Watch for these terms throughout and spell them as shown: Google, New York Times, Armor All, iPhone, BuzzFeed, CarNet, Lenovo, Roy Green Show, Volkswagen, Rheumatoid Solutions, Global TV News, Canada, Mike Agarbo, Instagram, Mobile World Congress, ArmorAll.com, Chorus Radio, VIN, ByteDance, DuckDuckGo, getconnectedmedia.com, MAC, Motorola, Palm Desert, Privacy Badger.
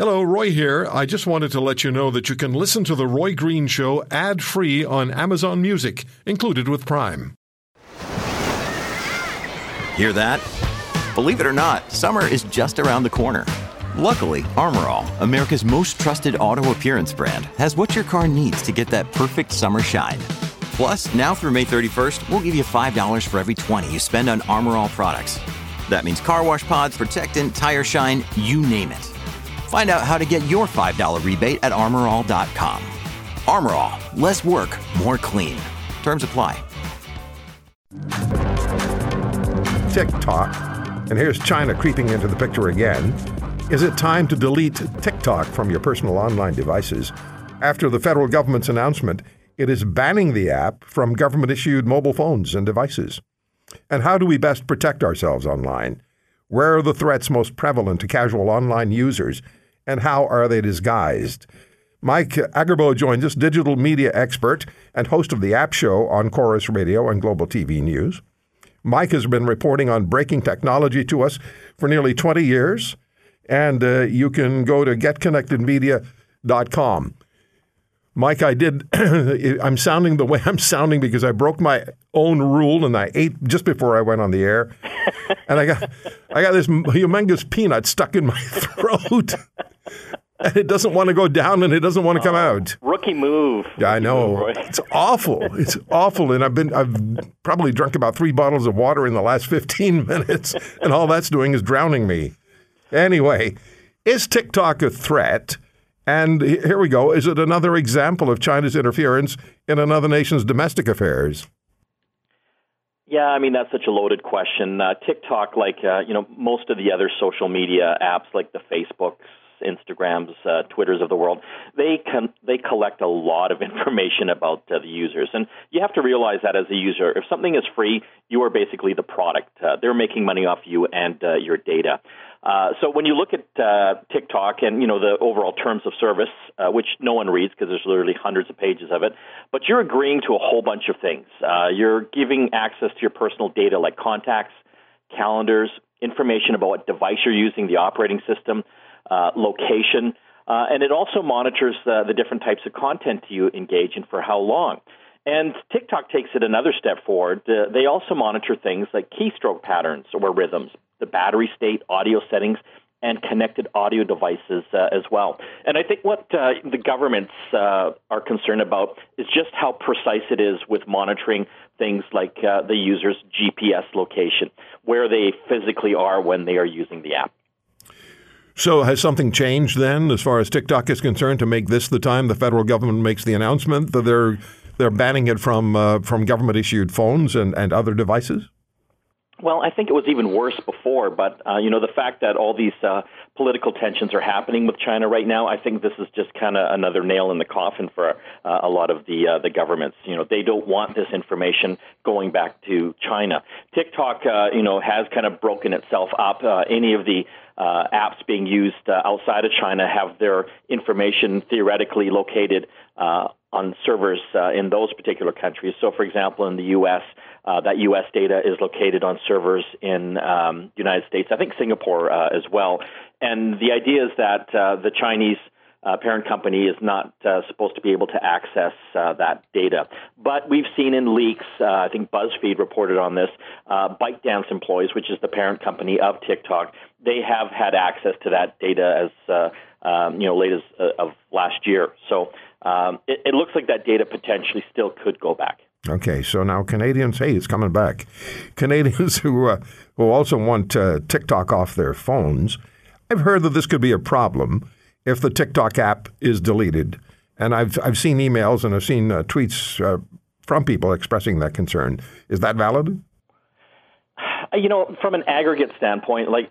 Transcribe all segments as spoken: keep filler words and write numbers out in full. Hello, Roy here. I just wanted to let you know that you can listen to The Roy Green Show ad-free on Amazon Music, included with Prime. Hear that? Believe it or not, summer is just around the corner. Luckily, Armor All, America's most trusted auto appearance brand, has what your car needs to get that perfect summer shine. Plus, now through May thirty-first, we'll give you five dollars for every twenty you spend on Armor All products. That means car wash pods, protectant, tire shine, you name it. Find out how to get your five dollars rebate at Armor All dot com. Armor All, less work, more clean. Terms apply. TikTok, and here's China creeping into the picture again. Is it time to delete TikTok from your personal online devices? After the federal government's announcement, it is banning the app from government-issued mobile phones and devices. And how do we best protect ourselves online? Where are the threats most prevalent to casual online users, and how are they disguised? Mike Agarbo joins us, digital media expert and host of the App Show on Chorus Radio and Global T V News. Mike has been reporting on breaking technology to us for nearly twenty years. And uh, you can go to get connected media dot com. Mike, I did, I'm sounding the way I'm sounding because I broke my own rule and I ate just before I went on the air. And I got I got this humongous peanut stuck in my throat. And it doesn't want to go down and it doesn't want to come oh, out. Rookie move. Yeah, I know. Move, it's awful. It's awful. And I've been I've probably drunk about three bottles of water in the last fifteen minutes. And all that's doing is drowning me. Anyway, is TikTok a threat? And here we go. Is it another example of China's interference in another nation's domestic affairs? Yeah, I mean, that's such a loaded question. Uh, TikTok, like, uh, you know, most of the other social media apps like the Facebooks, Instagrams, uh, Twitters of the world, they can they collect a lot of information about uh, the users. And you have to realize that as a user, if something is free, you are basically the product. Uh, they're making money off you and uh, your data. Uh, so when you look at uh, TikTok and, you know, the overall terms of service, uh, which no one reads because there's literally hundreds of pages of it, but you're agreeing to a whole bunch of things. Uh, you're giving access to your personal data like contacts, calendars, information about what device you're using, the operating system, Uh, location, uh, and it also monitors the, the different types of content you engage in for how long. And TikTok takes it another step forward. Uh, they also monitor things like keystroke patterns or rhythms, the battery state, audio settings, and connected audio devices uh, as well. And I think what uh, the governments uh, are concerned about is just how precise it is with monitoring things like uh, the user's G P S location, where they physically are when they are using the app. So has something changed then as far as TikTok is concerned to make this the time the federal government makes the announcement that they're they're banning it from uh, from government-issued phones and, and other devices? Well, I think it was even worse before, but, uh, you know, the fact that all these uh, political tensions are happening with China right now, I think this is just kind of another nail in the coffin for uh, a lot of the uh, the governments. You know, they don't want this information going back to China. TikTok, uh, you know, has kind of broken itself up. Uh, any of the Uh, apps being used uh, outside of China have their information theoretically located uh, on servers uh, in those particular countries. So, for example, in the U S, uh, that U S data is located on servers in um, United States, I think Singapore uh, as well. And the idea is that uh, the Chinese Uh, parent company is not uh, supposed to be able to access uh, that data. But we've seen in leaks, uh, I think BuzzFeed reported on this, uh, ByteDance employees, which is the parent company of TikTok, they have had access to that data as uh, um, you know, late as uh, of last year. So um, it, it looks like that data potentially still could go back. Okay, so now Canadians, hey, it's coming back. Canadians who, uh, who also want uh, TikTok off their phones, I've heard that this could be a problem if the TikTok app is deleted. And I've I've seen emails and I've seen uh, tweets uh, from people expressing that concern. Is that valid? You know, from an aggregate standpoint, like,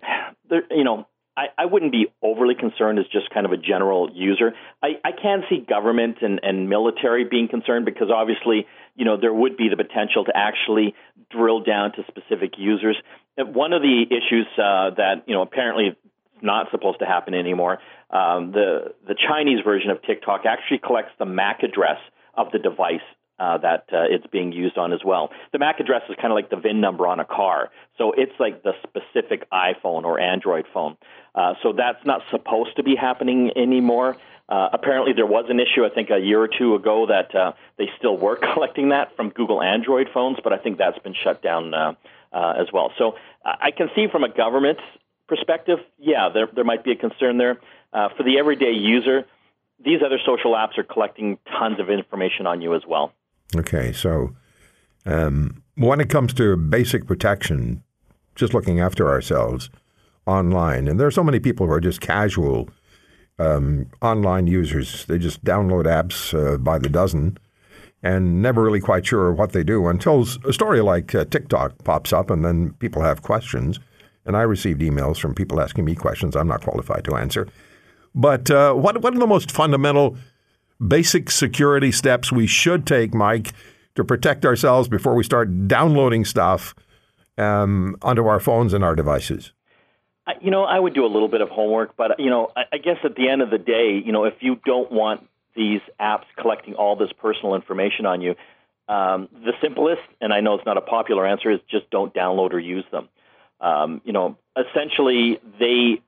there, you know, I, I wouldn't be overly concerned as just kind of a general user. I, I can see government and, and military being concerned because obviously, you know, there would be the potential to actually drill down to specific users. One of the issues uh, that, you know, apparently not supposed to happen anymore. Um, the the Chinese version of TikTok actually collects the M A C address of the device Uh, that uh, it's being used on as well. The M A C address is kind of like the V I N number on a car. So it's like the specific iPhone or Android phone. Uh, so that's not supposed to be happening anymore. Uh, apparently there was an issue, I think, a year or two ago that uh, they still were collecting that from Google Android phones, but I think that's been shut down uh, uh, as well. So I can see from a government perspective, yeah, there, there might be a concern there. Uh, for the everyday user, these other social apps are collecting tons of information on you as well. Okay, so um, when it comes to basic protection, just looking after ourselves online, and there are so many people who are just casual um, online users. They just download apps uh, by the dozen and never really quite sure what they do until a story like uh, TikTok pops up, and then people have questions. And I received emails from people asking me questions I'm not qualified to answer. But uh, what what are the most fundamental basic security steps we should take, Mike, to protect ourselves before we start downloading stuff um, onto our phones and our devices? You know, I would do a little bit of homework, but, you know, I guess at the end of the day, you know, if you don't want these apps collecting all this personal information on you, um, the simplest, and I know it's not a popular answer, is just don't download or use them. Um, you know, essentially, they,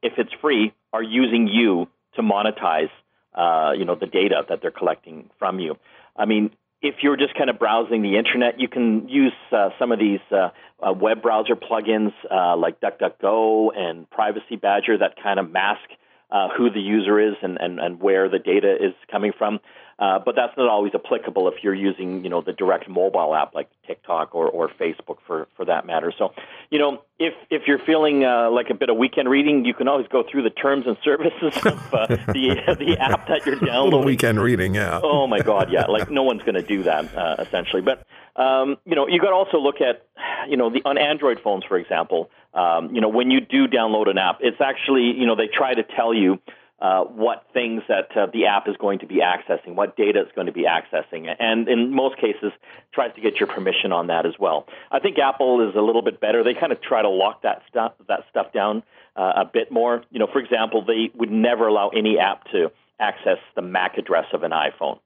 if it's free, are using you to monetize Uh, you know, the data that they're collecting from you. I mean, if you're just kind of browsing the internet, you can use uh, some of these uh, uh, web browser plugins uh, like DuckDuckGo and Privacy Badger that kind of mask uh, who the user is and, and, and where the data is coming from. Uh, but that's not always applicable if you're using, you know, the direct mobile app like TikTok or, or Facebook for, for that matter. So, you know, if if you're feeling uh, like a bit of weekend reading, you can always go through the terms and services of uh, the the app that you're downloading. A little weekend reading, yeah. Oh, my God, yeah. Like, no one's going to do that, uh, essentially. But, um, you know, you got to also look at, you know, the on Android phones, for example, um, you know, when you do download an app, it's actually, you know, they try to tell you, Uh, what things that uh, the app is going to be accessing, what data it's going to be accessing, and in most cases tries to get your permission on that as well. I think Apple is a little bit better. They kind of try to lock that stuff that stuff down uh, a bit more. You know, for example, they would never allow any app to access the M A C address of an iPhone,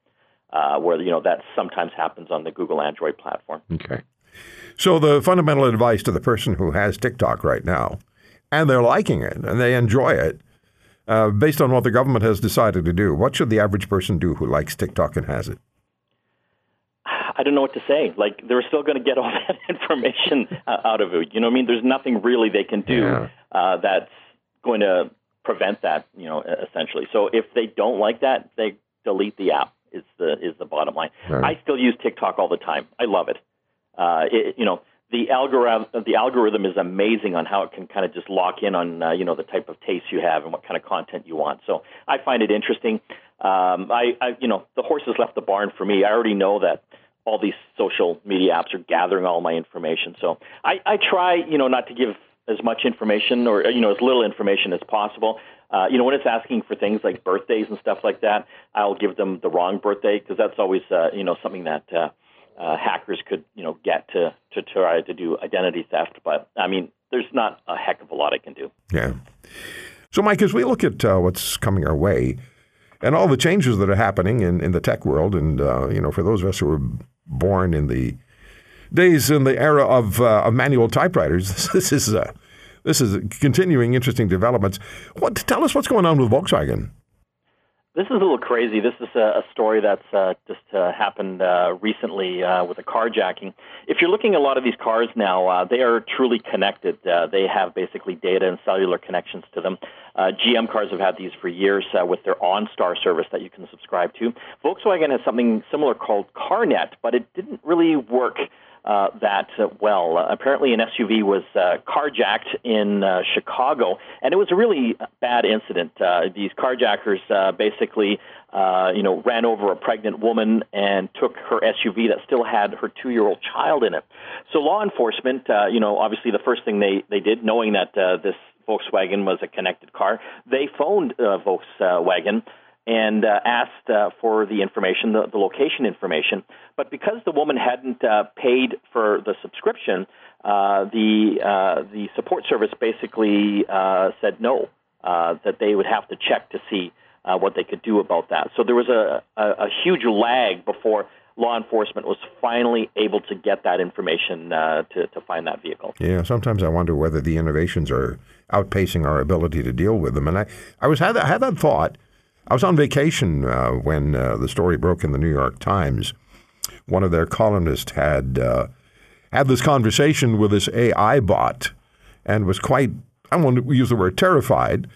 uh, where, you know, that sometimes happens on the Google Android platform. Okay. So the fundamental advice to the person who has TikTok right now, and they're liking it, and they enjoy it, Uh, based on what the government has decided to do, what should the average person do who likes TikTok and has it? I don't know what to say. Like, they're still going to get all that information uh, out of it. You know what I mean? There's nothing really they can do yeah. uh, that's going to prevent that, you know, essentially. So if they don't like that, they delete the app is the, is the bottom line. Right. I still use TikTok all the time. I love it. Uh, it you know, The algorithm, the algorithm is amazing on how it can kind of just lock in on uh, you know, the type of taste you have and what kind of content you want. So I find it interesting. Um, I, I, you know, the horse has left the barn for me. I already know that all these social media apps are gathering all my information. So I, I try, you know, not to give as much information or, you know, as little information as possible. Uh, you know, when it's asking for things like birthdays and stuff like that, I'll give them the wrong birthday because that's always, uh, you know, something that Uh, Uh, hackers could, you know, get to, to try to do identity theft. But, I mean, there's not a heck of a lot I can do. Yeah. So, Mike, as we look at uh, what's coming our way and all the changes that are happening in, in the tech world, and, uh, you know, for those of us who were born in the days in the era of, uh, of manual typewriters, this is uh, this is continuing interesting developments. What Tell us what's going on with Volkswagen. This is a little crazy. This is a story that's uh, just uh, happened uh, recently uh, with a carjacking. If you're looking at a lot of these cars now, uh, they are truly connected. Uh, they have basically data and cellular connections to them. Uh, G M cars have had these for years uh, with their OnStar service that you can subscribe to. Volkswagen has something similar called CarNet, but it didn't really work Uh, that uh, well. Uh, apparently an S U V was uh, carjacked in uh, Chicago, and it was a really bad incident. Uh, these carjackers uh, basically uh, you know, ran over a pregnant woman and took her S U V that still had her two-year-old child in it. So law enforcement, uh, you know, obviously the first thing they, they did, knowing that uh, this Volkswagen was a connected car, they phoned uh, Volkswagen and uh, asked uh, for the information, the, the location information. But because the woman hadn't uh, paid for the subscription, uh, the uh, the support service basically uh, said no, uh, that they would have to check to see uh, what they could do about that. So there was a, a, a huge lag before law enforcement was finally able to get that information uh, to, to find that vehicle. Yeah, sometimes I wonder whether the innovations are outpacing our ability to deal with them. And I, I was had, I had that thought. I was on vacation uh, when uh, the story broke in the New York Times. One of their columnists had uh, had this conversation with this A I bot and was quite, I won't use the word terrified,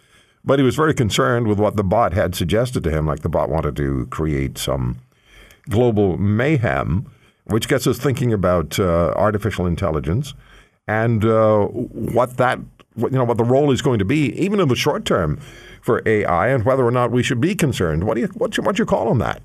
but he was very concerned with what the bot had suggested to him, like the bot wanted to create some global mayhem, which gets us thinking about uh, artificial intelligence and uh, what that, you know, what the role is going to be, even in the short term, for A I, and whether or not we should be concerned. What do you, what's your, what's your call on that?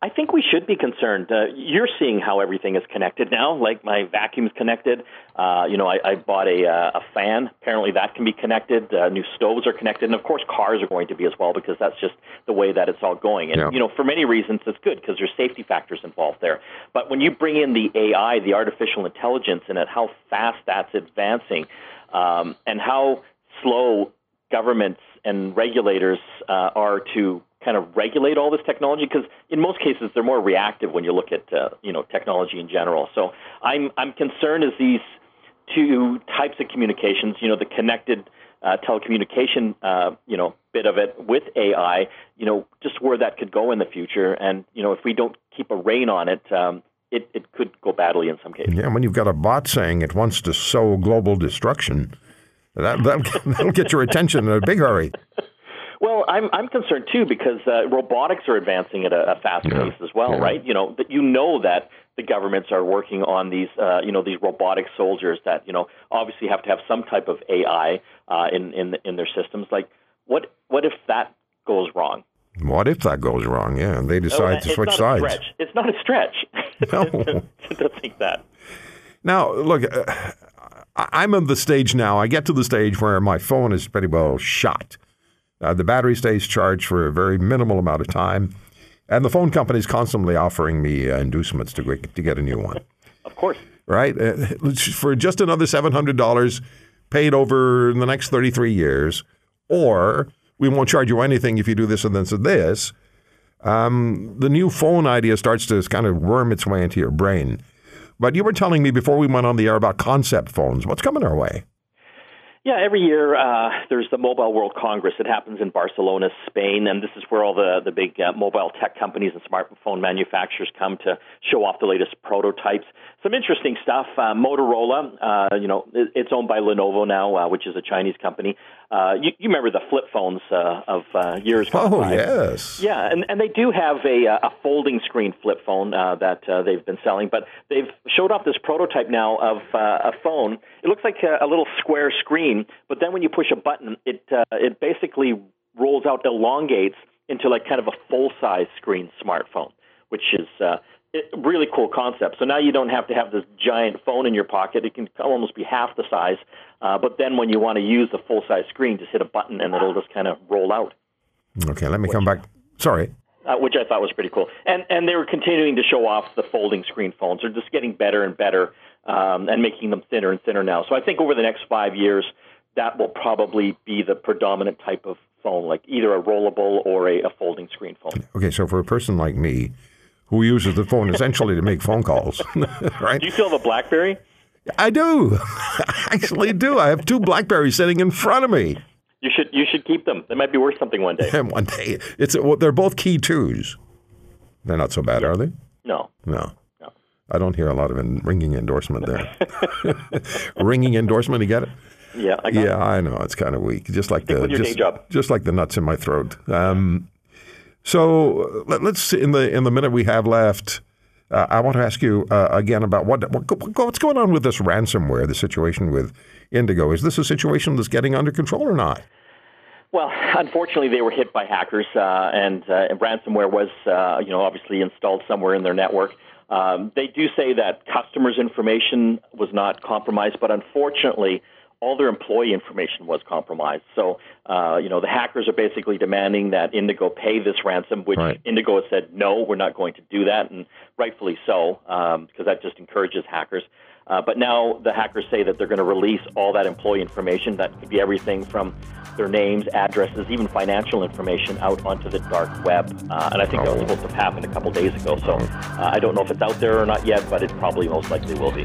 I think we should be concerned. Uh, you're seeing how everything is connected now. Like my vacuum's connected. Uh, you know, I, I bought a, uh, a fan. Apparently that can be connected. Uh, new stoves are connected. And, of course, cars are going to be as well, because that's just the way that it's all going. And, yeah. you know, for many reasons it's good because there's safety factors involved there. But when you bring in the A I, the artificial intelligence, and at how fast that's advancing um, and how slow governments and regulators uh, are to kind of regulate all this technology, because in most cases they're more reactive when you look at uh, you know technology in general. So I'm I'm concerned as these two types of communications, you know, the connected uh, telecommunication uh, you know bit of it with A I, you know, just where that could go in the future, and you know if we don't keep a rein on it, um, it it could go badly in some cases. Yeah, when you've got a bot saying it wants to sow global destruction, that that'll, that'll get your attention in a big hurry. Well, I'm I'm concerned too, because uh, robotics are advancing at a, a fast yeah. pace as well, yeah. right? You know, but you know that the governments are working on these, uh, you know, these robotic soldiers that you know obviously have to have some type of A I uh, in in in their systems. Like, what what if that goes wrong? What if that goes wrong? Yeah, and they decide no, to switch sides. It's not a stretch. It's not a stretch. No, to, to think that. Now, look, uh, I'm on the stage now. I get to the stage where my phone is pretty well shot. Uh, the battery stays charged for a very minimal amount of time, and the phone company is constantly offering me uh, inducements to get, to get a new one. Of course. Right? Uh, for just another seven hundred dollars paid over in the next thirty-three years, or we won't charge you anything if you do this and this and this, um, the new phone idea starts to kind of worm its way into your brain. But you were telling me before we went on the air about concept phones. What's coming our way? Yeah, every year uh, there's the Mobile World Congress. It happens in Barcelona, Spain, and this is where all the, the big uh, mobile tech companies and smartphone manufacturers come to show off the latest prototypes. Some interesting stuff. Uh, Motorola, uh, you know, it's owned by Lenovo now, uh, which is a Chinese company. Uh, you, you remember the flip phones uh, of uh, years ago? Oh, yes. Yeah, and, and they do have a, a folding screen flip phone uh, that uh, they've been selling, but they've showed off this prototype now of uh, a phone. It looks like a, a little square screen. But then when you push a button, it uh, it basically rolls out, elongates into like kind of a full-size screen smartphone, which is uh, a really cool concept. So now you don't have to have this giant phone in your pocket. It can almost be half the size. Uh, but then when you want to use the full-size screen, just hit a button and it'll just kind of roll out. Okay, let me which, come back. Sorry. Uh, which I thought was pretty cool. And, and they were continuing to show off the folding screen phones. They're just getting better and better. Um, and making them thinner and thinner now. So I think over the next five years, that will probably be the predominant type of phone, like either a rollable or a, a folding screen phone. Okay, so for a person like me, who uses the phone essentially to make phone calls, right? Do you still have a BlackBerry? I do. I actually do. I have two BlackBerries sitting in front of me. You should you should keep them. They might be worth something one day. And one day. It's well, they're both key twos. They're not so bad, are they? No. No. I don't hear a lot of in, ringing endorsement there. Ringing endorsement, you get it? Yeah, I got yeah, it. I know it's kind of weak. Just like Stick the just, just like the nuts in my throat. Um, so let, let's in the in the minute we have left, uh, I want to ask you uh, again about what, what what's going on with this ransomware, the situation with Indigo. Is this a situation that's getting under control or not? Well, unfortunately, they were hit by hackers, uh, and, uh, and ransomware was uh, you know obviously installed somewhere in their network. Um, they do say that customers' information was not compromised, but unfortunately, all their employee information was compromised. So, uh, you know, the hackers are basically demanding that Indigo pay this ransom, which right. Indigo has said, no, we're not going to do that, and rightfully so, um, because that just encourages hackers. Uh, but now the hackers say that they're going to release all that employee information. That could be everything from their names, addresses, even financial information out onto the dark web. Uh, and I think oh. that was supposed to happen a couple days ago. So uh, I don't know if it's out there or not yet, but it probably most likely will be.